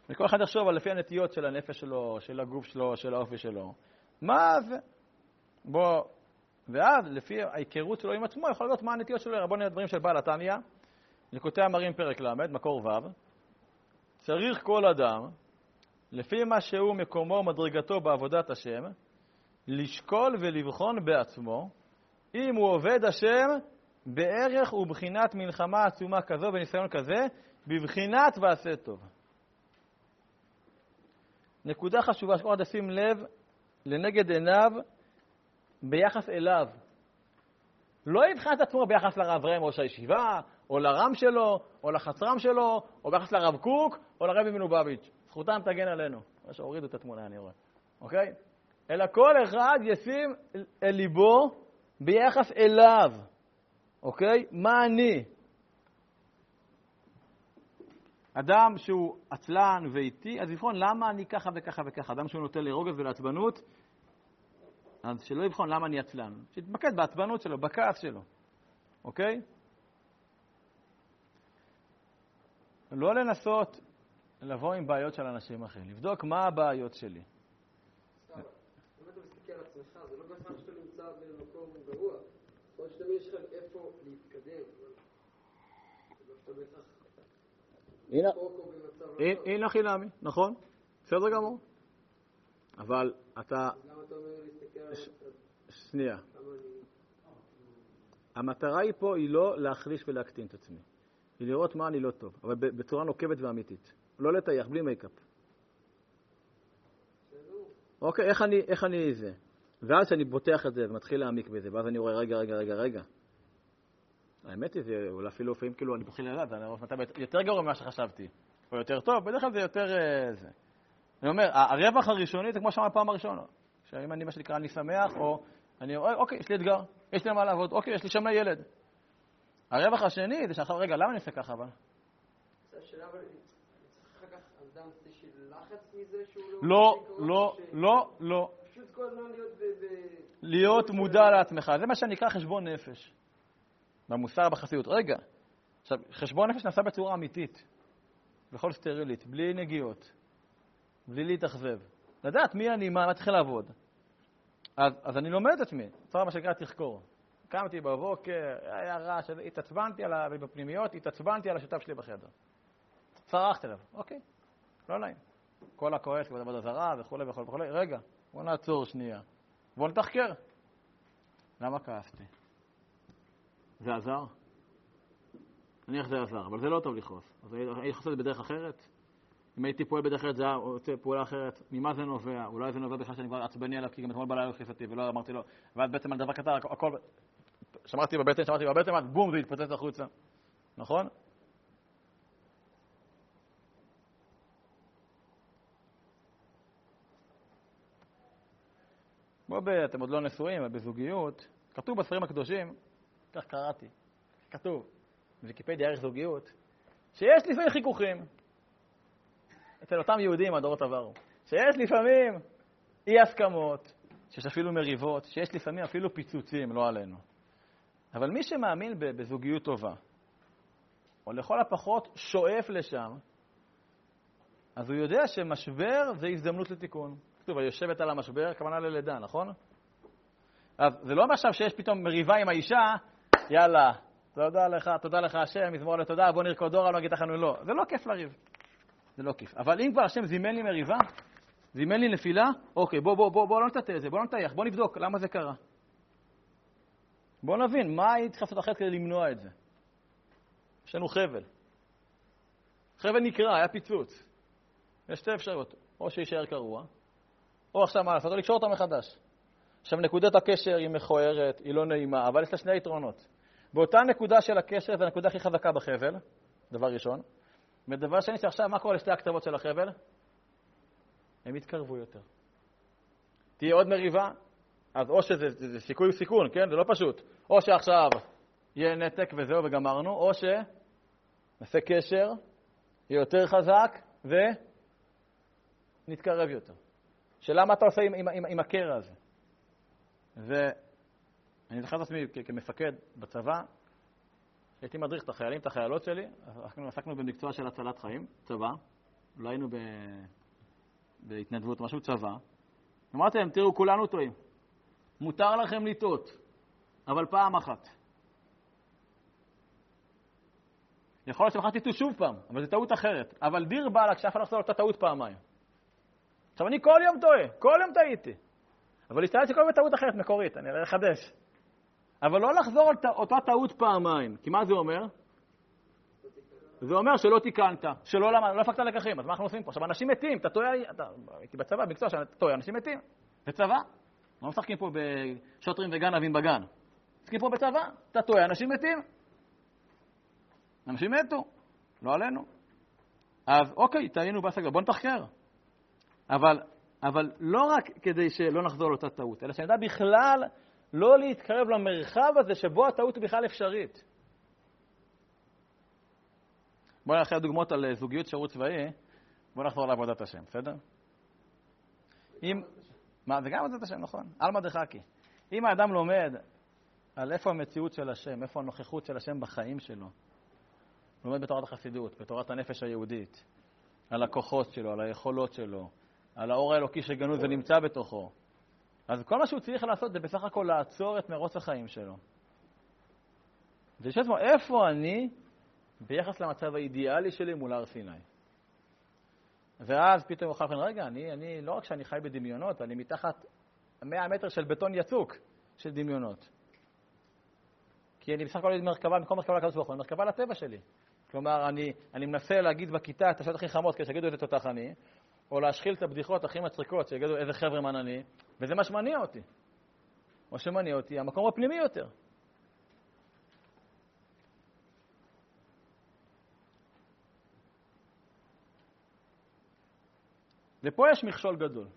וכל אחד יחשוב על לפי הנטיות של הנפש שלו, של הגוף שלו, של האופי שלו. מה זה? בוא ואז לפי ההיכרות שלו עם עצמו יכול להיות מה הנטיות שלו. בואו נראה דברים של בעל התניה, ליקוטי אמרים פרק למד, מקור ו'. צריך כל אדם, לפי מה שהוא מקומו מדרגתו בעבודת השם, לשקול ולבחון בעצמו, אם הוא עובד השם בערך ובחינת מלחמה עצומה כזו וניסיון כזה, בבחינת ועשה טוב. נקודה חשובה שעוד לשים לב לנגד עיניו ביחס אליו. לא יבחן את עצמו ביחס לרב רם ראש הישיבה, או לרם שלו, או לחצרם שלו, או ביחס לרב קוק, או לרבי מלובביץ'. זכותם תגן עלינו. מה שהורידו את התמונה אני רואה. אוקיי? אלא כל אחד ישים אל ליבו ביחס אליו. אוקיי? מה אני? אדם שהוא עצלן ואיתי, אז לבחון למה אני ככה וככה וככה. אדם שהוא נוטה לרוגז ולעצבנות, אז שלא יבחון למה אני עצלן. שיתמקד בעצבנות שלו, בכעס שלו. אוקיי? לא לנסות לבוא עם בעיות של אנשים אחרים. לבדוק מה הבעיות שלי. סתם, אם אתה מסתכל על עצמך, זה לא בהכרח שאתה נמצא במקום גרוע. עוד שאתה יש לך איפה להתקדם. זה לא שאתה בהכרח. הנה חינמי, נכון? בסדר גמור. אבל אתה... שנייה. המטרה היא פה היא לא להחליש ולהקטין את עצמי. היא לראות מה אני לא טוב, אבל בצורה נוקבת ואמיתית. לא לטייח, בלי מייקאפ. אוקיי, איך אני זה? ואז שאני בוטח את זה ומתחיל להעמיק בזה, ואז אני רואה רגע. האמת היא, זה אולי אפילו פעמים כאילו אני בחיל לדעת, אני רואה מתי יותר גרוע ממה שחשבתי, או יותר טוב, בדרך כלל זה יותר זה. אני אומר, הרווח הראשוני זה כמו שאמר פעם הראשונה, שאם אני מה שנקרא אני שמח, או אני אומר, אוקיי, יש לי אתגר, יש לי מה לעבוד, אוקיי, יש לי שם לילד. הרווח השני זה שאחר רגע, למה אני עושה ככה אבל? זה השאלה, אבל צריך אחר כך אדם של לחץ מזה שהוא לא... לא. פשוט כל הזמן להיות מודע לעצמך, זה מה שנקרא חשבון נפש. במוסר, בחסידות. רגע, עכשיו, חשבון נפש נעשה בצורה אמיתית, בכל סטרילית, בלי נגיעות, בלי להתאכזב. לדעת מי אני, מה צריך לעבוד. אז אני לומד את עצמי, צורה מה שנקרא תחקור. קמתי בבוקר, היה רעש, התעצבנתי עליו, בפנימיות, התעצבנתי על השותף שלי בחדר. צרחתי עליו, אוקיי, לא נעים. כל הכועס, כל עבודה זרה וכו'. רגע, בוא נעצור שנייה, בוא נתחקר. למה כעסתי? זה עזר? נניח זה עזר, אבל זה לא טוב לכעוס. אז הייתי חושב בדרך אחרת? אם הייתי פועל בדרך אחרת, זה היה פעולה אחרת. ממה זה נובע? אולי זה נובע בכלל שאני כבר עצבני עליו, כי גם אתמול בלילה הכעסתי ולא אמרתי לו. ואז בעצם על דבר קטן, הכל... שמרתי בבטן, בום, זה התפוצץ החוצה. נכון? כמו אתם עוד לא נשואים, אבל בזוגיות, כתוב בספרים הקדושים, כך קראתי, כתוב, ויקיפדיה ערך זוגיות, שיש לפעמים חיכוכים, אצל אותם יהודים הדורות עברו, שיש לפעמים אי הסכמות, שיש אפילו מריבות, שיש לפעמים אפילו פיצוצים, לא עלינו. אבל מי שמאמין בזוגיות טובה, או לכל הפחות שואף לשם, אז הוא יודע שמשבר זה הזדמנות לתיקון. כתוב, היושבת על המשבר, כוונה ללידה, נכון? אז זה לא משהו שיש פתאום מריבה עם האישה, יאללה, תודה לך השם, מזמור לתודה, בוא נרקוד אורה, לא נגיד תחנו, לא. זה לא כיף לריב. זה לא כיף. אבל אם כבר השם זימן לי מריבה, זימן לי נפילה, אוקיי, בוא לא נטטה את זה, בוא נטייח, בוא נבדוק למה זה קרה. בוא נבין, מה היא צריכה לעשות אחרת כדי למנוע את זה? יש לנו חבל. חבל נקרא, היה פיצוץ. יש שתי אפשרויות, או שישאר קרוע, או עכשיו מה לעשות, או לקשור אותה מחדש. עכשיו, נקודת הקשר היא מכוערת, היא לא נעימה, אבל יש לה שני יתרונות. באותה נקודה של הקשר, זו הנקודה הכי חזקה בחבל, דבר ראשון. ודבר שני, שעכשיו, מה קורה לשתי הכתבות של החבל? הם יתקרבו יותר. תהיה עוד מריבה, אז או שזה סיכוי וסיכון, כן? זה לא פשוט. או שעכשיו יהיה נתק וזהו וגמרנו, או שנעשה קשר, יהיה יותר חזק ונתקרב יותר. שאלה מה אתה עושה עם הקרע הזה? ואני זוכר את עצמי כמפקד בצבא, הייתי מדריך את החיילים, את החיילות שלי, אנחנו עסקנו במקצוע של הצלת חיים, צבא, אולי היינו בהתנדבות, משהו צבא. אמרתי להם, תראו, כולנו טועים, מותר לכם לטעות, אבל פעם אחת. יכול להיות שמחר תטעו שוב פעם, אבל זו טעות אחרת. אבל דיר בעלק שאף אחד לא עושה אותה טעות פעמיים. עכשיו אני כל יום טועה, כל יום טעיתי. אבל השתנה שכל יום טעות אחרת מקורית, אני אראה חדש. אבל לא לחזור על אותה טעות פעמיים, כי מה זה אומר? זה אומר שלא תיקנת, שלא לא הפקת לקחים, אז מה אנחנו עושים פה? עכשיו אנשים מתים, אתה טועה, הייתי בצבא, בקצוע שאתה טועה, אנשים מתים. בצבא? לא משחקים פה בשוטרים וגנבים בגן. משחקים פה בצבא, אתה טועה, אנשים מתים. אנשים מתו, לא עלינו. אז אוקיי, טעינו בהשגה, בוא נתחקר. אבל לא רק כדי שלא נחזור לאותה טעות, אלא שנדע בכלל לא להתקרב למרחב הזה שבו הטעות בכלל אפשרית. בואו נלך לדוגמאות על זוגיות שירות צבאי, בואו נחזור לעבודת השם, בסדר? זה גם עבודת השם, נכון? אלמא דחקי. אם האדם לומד על איפה המציאות של השם, איפה הנוכחות של השם בחיים שלו, לומד בתורת החסידות, בתורת הנפש היהודית, על הכוחות שלו, על היכולות שלו, על האור האלוקי שגנוז ונמצא בתוכו. אז כל מה שהוא צריך לעשות זה בסך הכל לעצור את מרוץ החיים שלו. זה שיש לו, איפה אני ביחס למצב האידיאלי שלי מול הר סיני? ואז פתאום אוכל, רגע, אני לא רק שאני חי בדמיונות, אני מתחת 100 מטר של בטון יצוק של דמיונות. כי אני בסך הכל מרכבה, במקום מרכבה לקדוש ברוך הוא, אני מרכבה לטבע שלי. כלומר, אני מנסה להגיד בכיתה את השאלות הכי חמות כדי שיגידו את התותח אני, או להשחיל את הבדיחות הכי מצחיקות שיגידו איזה חבר'ה מן אני, וזה מה שמניע אותי. מה שמניע אותי, המקום הפנימי יותר. ופה יש מכשול גדול.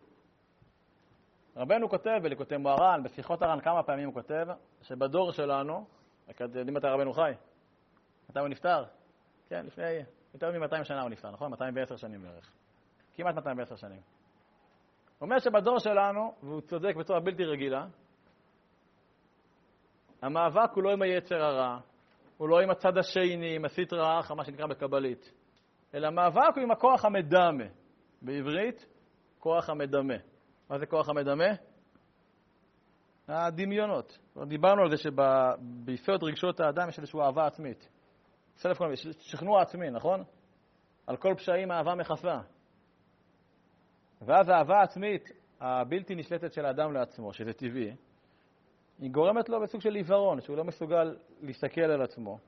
רבנו כותב, וליקוטי מוהר"ן, בשיחות הר"ן כמה פעמים הוא כותב, שבדור שלנו, יודעים מתי רבנו חי? מתי הוא נפטר? כן, לפני יותר מ-200 שנה הוא נפטר, נכון? 210 שנים בערך. כמעט 210 שנים. הוא אומר שבדור שלנו, והוא צודק בצורה בלתי רגילה, המאבק הוא לא עם היצר הרע, הוא לא עם הצד השני, עם הסטרא אחרא, מה שנקרא בקבלית, אלא המאבק הוא עם הכוח המדמה. בעברית, כוח המדמה. מה זה כוח המדמה? הדמיונות. דיברנו על זה שביסוד רגשות האדם יש איזושהי אהבה עצמית. שכנוע עצמי, נכון? על כל פשעים האהבה מכסה. ואז האהבה העצמית, הבלתי נשלטת של האדם לעצמו, שזה טבעי, היא גורמת לו בסוג של עיוורון, שהוא לא מסוגל להסתכל על עצמו.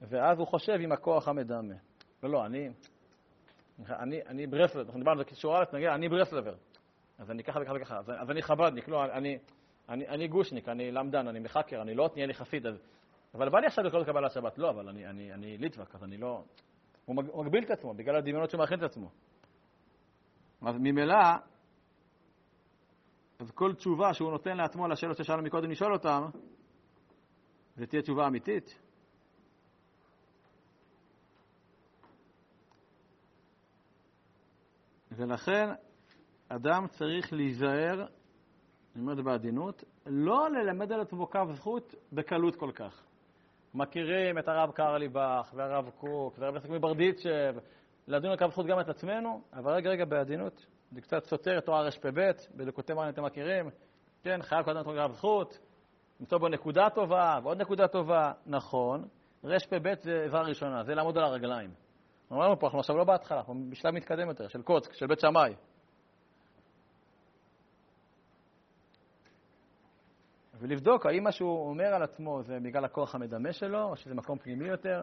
ואז הוא חושב עם הכוח המדמה. ולא, אני ברסלב, אנחנו דיברנו על זה כשורה לתנגל, אני ברסלבר. אז אני ככה וככה, אז אני חבדניק, לא, אני גושניק, אני למדן, אני מחקר, אני לא תהיה לי חסיד, אבל בא לי עכשיו לקרוא לקבל השבת, לא, אבל אני ליטווק, אז אני לא... הוא מגביל את עצמו, בגלל הדמיונות שהוא מאכין את עצמו. אז ממילא, אז כל תשובה שהוא נותן לעצמו על השאלות ששאלנו מקודם לשאול אותם, זה תהיה תשובה אמיתית. ולכן אדם צריך להיזהר, אני אומר את זה בעדינות, לא ללמד על עצמו קו זכות בקלות כל כך. מכירים את הרב קרליבך והרב קוק והרב יצחק מברדיצ'ב, לדון על קו זכות גם את עצמנו, אבל רגע בעדינות, זה קצת סותר את תורה רשפ"ב, בליקוטי מוהר"ן אתם מכירים, כן, חייב קודם כל קו זכות, למצוא בו נקודה טובה ועוד נקודה טובה, נכון, רשפ"ב זה איבר ראשונה, זה לעמוד על הרגליים. אמרנו פה, אנחנו עכשיו לא בהתחלה, אנחנו בשלב מתקדם יותר, של קוצק, של בית שמאי. ולבדוק האם מה שהוא אומר על עצמו זה בגלל הכוח המדמה שלו, או שזה מקום פנימי יותר.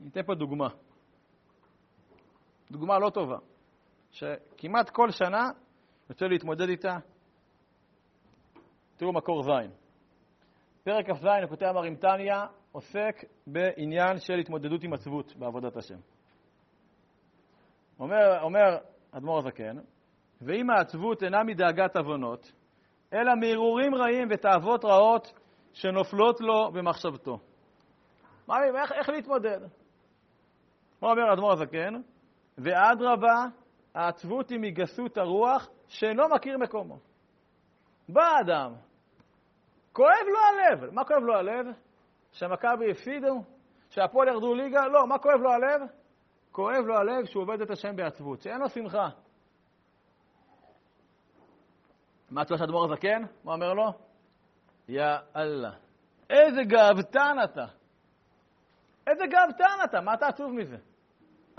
ניתן פה דוגמה. דוגמה לא טובה, שכמעט כל שנה יוצא להתמודד איתה. תראו מקור זין. פרק כ"ז, ליקוטי המוהר"ן תניא, עוסק בעניין של התמודדות עם עצבות בעבודת השם. אומר אדמו"ר הזקן, ואם העצבות אינה מדאגת עוונות, אלא מהרהורים רעים ותאוות רעות שנופלות לו במחשבתו. איך להתמודד? אומר אדמו"ר הזקן, ואדרבה, העצבות היא מגסות הרוח שאינו מכיר מקומו. בא האדם, כואב לו הלב. מה כואב לו הלב? שהמכבי הפסידו, שהפועל ירדו ליגה, לא, מה כואב לו הלב? כואב לו הלב שהוא עובד את השם בעצבות, שאין לו שמחה. מה התשובה של אדמו"ר הזקן? הוא אומר לו, יא אללה. איזה גאוותן אתה. איזה גאוותן אתה. מה אתה עצוב מזה?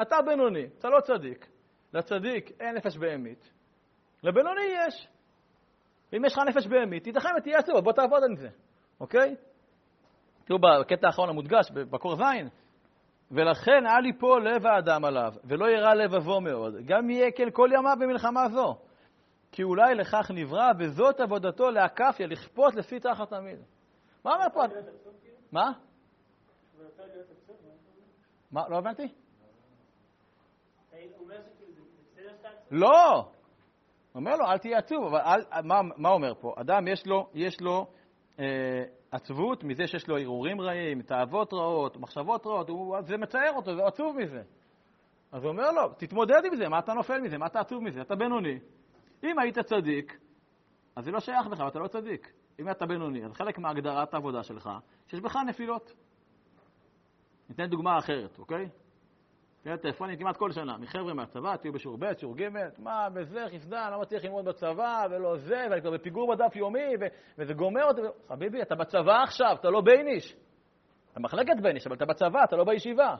אתה בינוני, אתה לא צדיק. לצדיק אין נפש בהמית. לבינוני יש. ואם יש לך נפש בהמית, תתחם ותהיה עצוב, בוא תעבוד על זה. אוקיי? תראו בקטע האחרון המודגש, בקור זין. ולכן אל יפול לב האדם עליו, ולא ירא לבבו מאוד. גם יהיה כן כל ימיו במלחמה זו. כי אולי לכך נברא, וזאת עבודתו להקפיה, לכפות לפי תחת תמיד. מה אומר פה? מה? מה? לא הבנתי? לא! אומר לו, אל תהיה עצוב, אבל מה אומר פה? אדם יש לו עצבות מזה שיש לו ערעורים רעים, תאוות רעות, מחשבות רעות, זה מצער אותו, זה עצוב מזה. אז הוא אומר לו, תתמודד עם זה, מה אתה נופל מזה, מה אתה עצוב מזה, אתה בינוני. אם היית צדיק, אז זה לא שייך לך, אתה לא צדיק. אם אתה בינוני, אז חלק מהגדרת העבודה שלך, שיש בך נפילות. ניתן דוגמה אחרת, אוקיי? תראה טלפונים כמעט כל שנה, מחבר'ה מהצבא, תהיו בשיעור ב', שיעור ג', מה, בזה, חסדה, לא מצליח ללמוד בצבא, ולא זה, ואני כבר בפיגור בדף יומי, וזה גומר אותי, חביבי, אתה בצבא עכשיו, אתה לא בייניש. אתה מחלקת בייניש, אבל אתה בצבא, אתה לא בישיבה.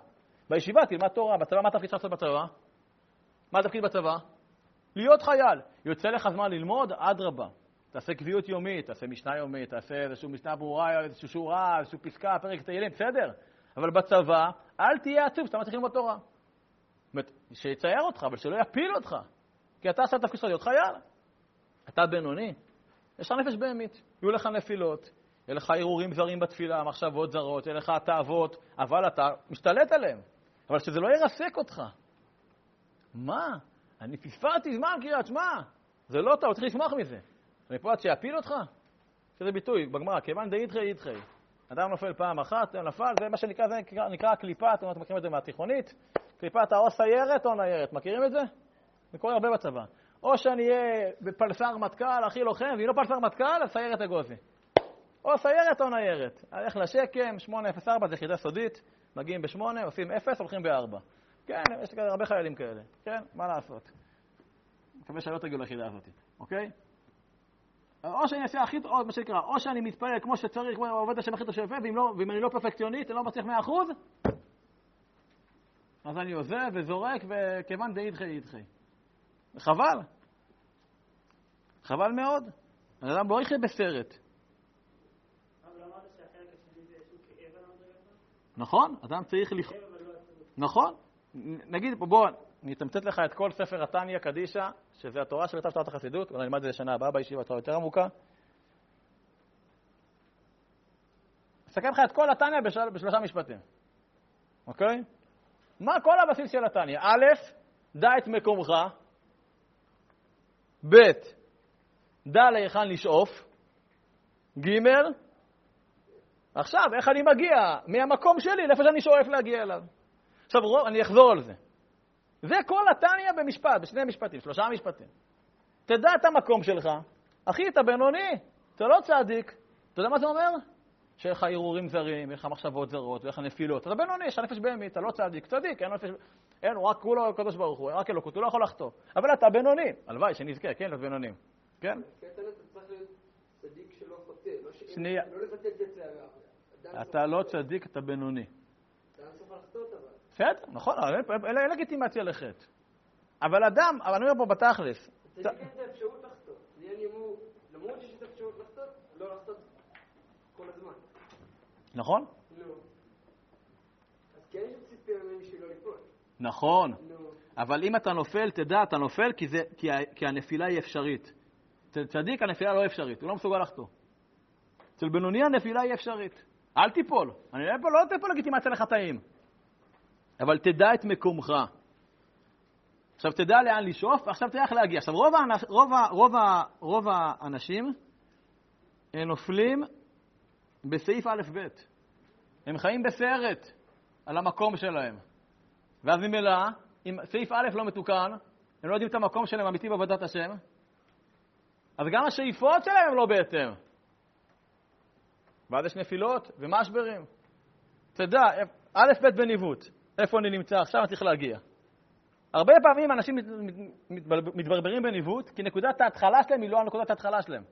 בישיבה תלמד תורה, בצבא, מה תפקיד שעשת בצבא? מה תפקיד בצבא? להיות חייל. יוצא לך זמן ללמוד, עד רבה. תעשה קביעות יומית, תעשה משנה יומית, תעשה איזשהו משנה ברורה, איזשהו שורה, איזשהו פסקה, פרק תהילים, בסדר. אבל בצבא, אל תהיה עצוב, שאתה מצליח ללמוד תורה. זאת אומרת, שיצייר אותך, אבל שלא יפיל אותך. כי אתה עשה את תפקיד של להיות חייל. אתה בינוני. יש לך נפש בהמית. יהיו לך נפילות, יהיו לך ערעורים זרים בתפילה, מחשבות זרות, יהיו לך תאוות, אבל אתה משתלט עליהם. אבל שזה לא ירסק אותך. מה? אני פספרתי זמן, קריאת שמע. זה לא טוב, צריך לשמוח מזה. אני פה עד שיפיל אותך. שזה ביטוי בגמרא, כיוון דאי ידחי ידחי. אדם נופל פעם אחת, הוא נפל, זה מה שנקרא, זה נקרא קליפה, אתם מכירים את זה מהתיכונית? קליפה, אתה או סיירת או ניירת, מכירים את זה? זה קורה הרבה בצבא. או שאני אהיה בפלסר מטכ"ל, הכי לוחם, ואם לא פלסר מטכ"ל, אז סיירת אגוזי. או סיירת או ניירת. הלך לשקם, 804, זה יחידה סודית, מגיעים ב-8, עושים 0, הולכים ב-4. כן, יש כאלה הרבה חיילים כאלה. כן, מה לעשות? מקווה שלא תגיעו ליחידה הזאת, אוקיי? או שאני אעשה הכי טוב, מה שנקרא, או שאני מתפלל כמו שצריך, כמו עובד השם הכי טוב שיפה, ואם אני לא פרפקציונית, אני לא מצליח 100%, אז אני עוזב וזורק, וכיוון זה ידחי ידחי. חבל. חבל מאוד. האדם לא יחיה בסרט. נכון, אדם צריך נכון. נגיד, בוא, אני אתמצת לך את כל ספר התניה קדישה, שזה התורה של תורת החסידות, ואני אלמד זה לשנה הבאה בישיבה, תורה יותר עמוקה. אסכם לך את כל התניה בשלושה משפטים. אוקיי? מה כל הבסיס של התניה? א', דע את מקומך. ב', דע להיכן לשאוף. ג', עכשיו, איך אני מגיע מהמקום שלי לאיפה שאני שואף להגיע אליו. עכשיו, אני אחזור על זה. זה כל התניה במשפט, בשני משפטים, שלושה משפטים. תדע את המקום שלך. אחי, אתה בינוני, אתה לא צדיק. אתה יודע מה זה אומר? שיש לך ערעורים זרים, יש לך מחשבות זרות, יש לך נפילות. אתה בינוני, יש לך נפש בהמית, אתה לא צדיק. צדיק, אין נפש... אין, הוא רק כולו הקדוש ברוך הוא, רק אלוקות, הוא לא יכול לחטוא. אבל אתה בינוני. הלוואי שנזכה, כן? להיות בינונים. כן? אתה צריך להיות צדיק שלא חוטא. שנייה. לא לבטא את יצרה. אתה לא צדיק, אתה בינוני. בסדר, נכון, אין לגיטימציה לחטא. אבל אדם, אבל אני אומר פה בתכלס. תגיד את זה אפשרות לחטוא. זה יהיה נימור, למרות שיש את אפשרות לחטוא, לא לחטוא כל הזמן. נכון? לא. אז כן יש פסיסטים ממני שלא ליפול. נכון. אבל אם אתה נופל, תדע, אתה נופל כי הנפילה היא אפשרית. צדיק הנפילה לא אפשרית, הוא לא מסוגל לחטוא. אצל בינוני הנפילה היא אפשרית. אל תיפול. אני לא תיפול לגיטימציה לחטאים. אבל תדע את מקומך. עכשיו תדע לאן לשאוף, ועכשיו תלך להגיע. עכשיו רוב האנשים הם נופלים בסעיף א' ב'. הם חיים בסרט על המקום שלהם. ואז ממילא, אם סעיף א' לא מתוקן, הם לא יודעים את המקום שלהם אמיתי בעבודת השם, אז גם השאיפות שלהם הם לא בהתאם. ואז יש נפילות ומשברים. תדע, א' ב' בניווט. איפה אני נמצא? עכשיו אני צריך להגיע. הרבה פעמים אנשים מתברברים בניווט, כי נקודת ההתחלה שלהם היא לא נקודת ההתחלה שלהם.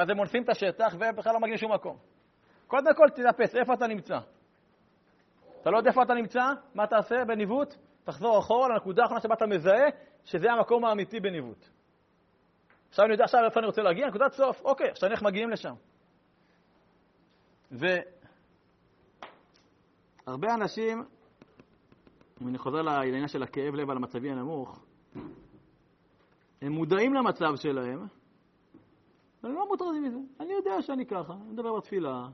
אז הם מונסים את השטח ובכלל לא מגיעים שום מקום. קודם כל תדפס, איפה אתה נמצא? אתה לא יודע איפה אתה נמצא? מה תעשה בניווט? תחזור אחורה לנקודה האחרונה שבה אתה מזהה שזה המקום האמיתי בניווט. עכשיו אני יודע איפה אני רוצה להגיע, נקודת סוף. אוקיי, עכשיו אנחנו מגיעים לשם. והרבה אנשים, אם אני חוזר לעניין של הכאב לב על המצבי הנמוך, הם מודעים למצב שלהם, אני לא מוטרדים מזה. אני יודע שאני ככה, אני מדבר בתפילה,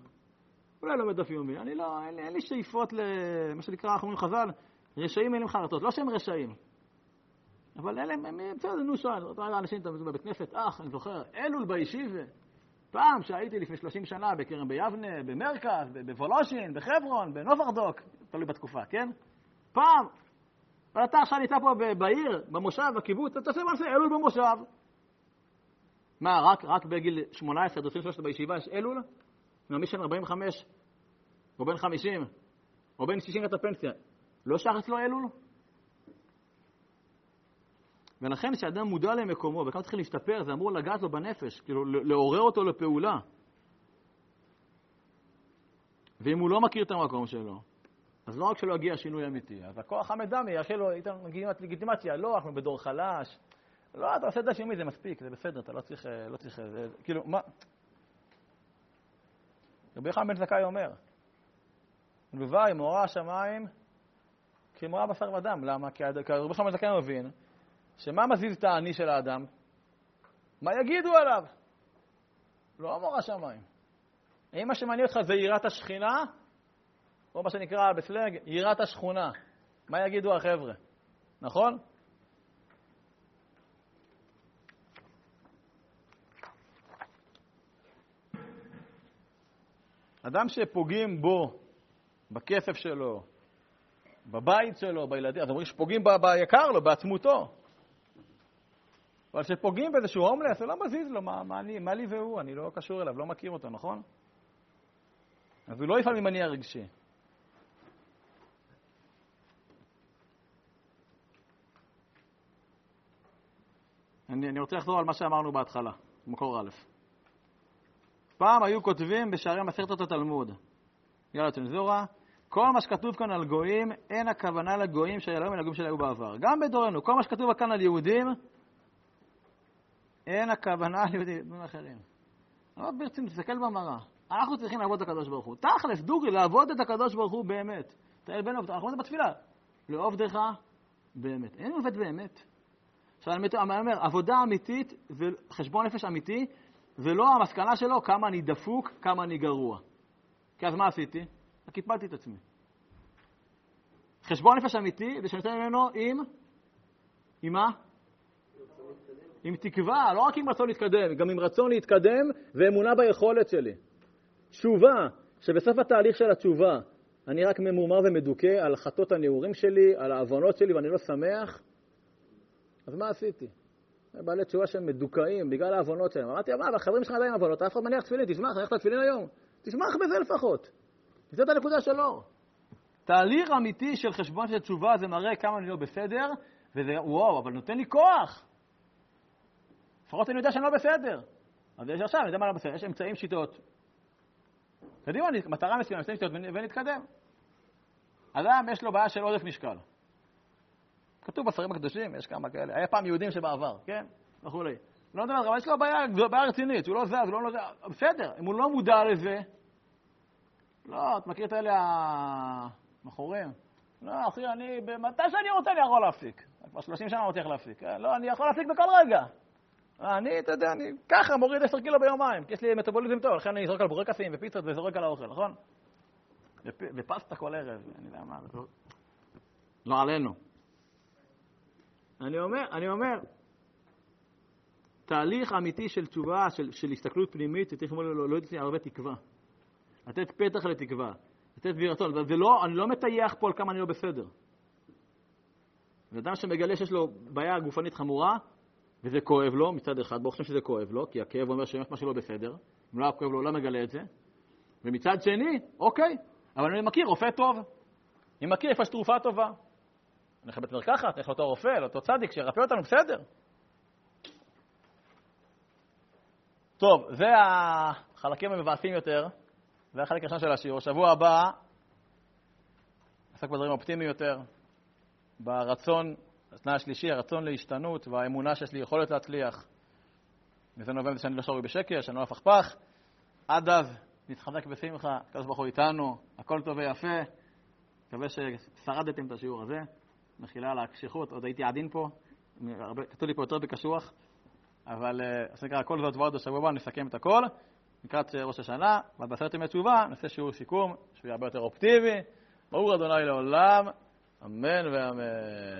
אולי לא מדף יומי, אני לא, אין לי שאיפות למה שנקרא, אנחנו אומרים חז"ל, רשעים אין להם חרטות, לא שהם רשעים. אבל אלה, הם בסדר, נו שאל, אתה רואה אנשים, אתה מזובה בבית כנסת, אני זוכר, אלול בישיבה, פעם שהייתי לפני 30 שנה בקרם ביבנה, במרכז, בבולושין, בחברון, בנוברדוק, תלוי בתקופה, כן? פעם, אבל אתה עכשיו ניתה פה בעיר, במושב, בקיבוץ, אתה עושה מה זה, אלול במושב. מה, רק בגיל 18, 23 בישיבה יש אלול? מי שן 45, או בן 50, או בן 60 את הפנסיה, לא שרץ לו אלול? ולכן כשאדם מודע למקומו, וכמה צריך להשתפר, זה אמור לגעת לו בנפש, כאילו לעורר אותו לפעולה. ואם הוא לא מכיר את המקום שלו, אז לא רק שלא יגיע שינוי אמיתי, אז הכוח המדמי, אחרי לו, הייתם מגיעים את לגיטימציה, לא, אנחנו בדור חלש, לא, אתה עושה את זה שיומי, זה מספיק, זה בסדר, אתה לא צריך, זה, כאילו, מה? רבי חיים בן זכאי אומר, נלוואי מאורה השמיים, כי מאורה בשר ודם, למה? כי רבי חיים בן זכאי מבין, שמה מזיז את העני של האדם? מה יגידו עליו? לא אמור השמיים. האם מה שמעניין אותך זה יראת השכינה? או מה שנקרא בסלנג, יראת השכונה. מה יגידו החבר'ה? נכון? אדם שפוגעים בו, בכסף שלו, בבית שלו, בילדים, אז אומרים שפוגעים ביקר לו, בעצמותו. אבל שפוגעים באיזשהו הומלס, הוא לא מזיז לו, מה לי והוא, אני לא קשור אליו, לא מכיר אותו, נכון? אז הוא לא יפעל ממניע רגשי. אני רוצה לחזור על מה שאמרנו בהתחלה, במקור א'. פעם היו כותבים בשערי מסכתות התלמוד. יאללה צנזורה, כל מה שכתוב כאן על גויים, אין הכוונה לגויים של היום, אין הגויים של היום בעבר. גם בדורנו, כל מה שכתוב כאן על יהודים, אין הכוונה ליהודים אחרים. אבל ברצים, תסתכל במראה. אנחנו צריכים לעבוד את הקדוש ברוך הוא. תכלס, דוגרי, לעבוד את הקדוש ברוך הוא באמת. תאל בן עובדה, אנחנו עובדים בתפילה. לעובדך באמת. אין עובד באמת. עכשיו אני אומר, עבודה אמיתית וחשבון נפש אמיתי, ולא המסקנה שלו כמה אני דפוק, כמה אני גרוע. כי אז מה עשיתי? הקיפלתי את עצמי. חשבון נפש אמיתי, זה שנותן ממנו עם מה? עם תקווה, לא רק עם רצון להתקדם, גם עם רצון להתקדם ואמונה ביכולת שלי. תשובה, שבסוף התהליך של התשובה, אני רק ממומר ומדוכה על חטות הנעורים שלי, על העוונות שלי, ואני לא שמח. אז מה עשיתי? בעלי תשובה שהם מדוכאים בגלל העוונות שלהם. אמרתי, אבל החברים שלך עדיין עוונות, אף אחד מניח תפילין, תניח את התפילין היום. תשמח בזה לפחות. זאת הנקודה שלו. תהליך אמיתי של חשבון של תשובה, זה מראה כמה אני לא בסדר, וזה, וואו, אבל נותן לי כוח. לפחות אני יודע שאני לא בסדר. אז יש עכשיו, אני יודע מה לא בסדר, יש אמצעים שיטות. קדימה, מטרה מסכימה, אמצעים שיטות, ונתקדם. אדם יש לו בעיה של עודף משקל. כתוב בספרים הקדושים, יש כמה כאלה. היה פעם יהודים שבעבר, כן? וכולי. לא יודע, אבל יש לו בעיה רצינית, הוא לא זז, הוא לא יודע. בסדר, אם הוא לא מודע לזה, לא, את מכיר את האלה המחורים? לא, אחי, אני, מתי שאני רוצה, אני יכול להפסיק. כבר 30 שנה רוצה להפסיק. לא, אני יכול להפסיק בכל רגע. אני, אתה יודע, אני ככה מוריד 10 קילו ביומיים, כי יש לי מטאבוליזם טוב, לכן אני זורק על בורקסים ופיצות וזורק על האוכל, נכון? ופסטה כל ערב, אני יודע מה, לא עלינו. אני אומר, תהליך אמיתי של תשובה, של הסתכלות פנימית, זה צריך לומר, לא יוצא הרבה תקווה. לתת פתח לתקווה, לתת וירצון, ואני לא מטייח פה על כמה אני לא בסדר. ואדם שמגלה שיש לו בעיה גופנית חמורה, וזה כואב לו מצד אחד, ברוך שם שזה כואב לו, כי הכאב אומר שיש משהו לא בסדר, אם לא כואב לו, לא מגלה את זה. ומצד שני, אוקיי, אבל אני מכיר רופא טוב, אני מכיר איפה שתרופה טובה. אני הולך לבית מרקחת, איך לאותו רופא, לאותו צדיק, שירפא אותנו בסדר. טוב, זה החלקים המבאסים יותר, זה החלק הראשון של השיעור. שבוע הבא עסק בדברים אופטימיים יותר, ברצון, התנאי השלישי, הרצון להשתנות, והאמונה שיש לי יכולת להצליח. מזה נובן שאני לא שורי בשקר, שאני לא הפכפך. עד אז נתחזק בשמחה, הקדוש ברוך הוא איתנו, הכל טוב ויפה. מקווה ששרדתם את השיעור הזה, מחילה על הקשיחות, עוד הייתי עדין פה, כתוב לי פה יותר בקשוח, אבל אז נקרא הכל זאת ועוד השבוע הבא, נסכם את הכל, נקראת ראש השנה, ועד בעשרת ימי תשובה, נעשה שיעור סיכום, שהוא יהיה הרבה יותר אופטיבי, ברוך ה' לעולם, אמן ואמן.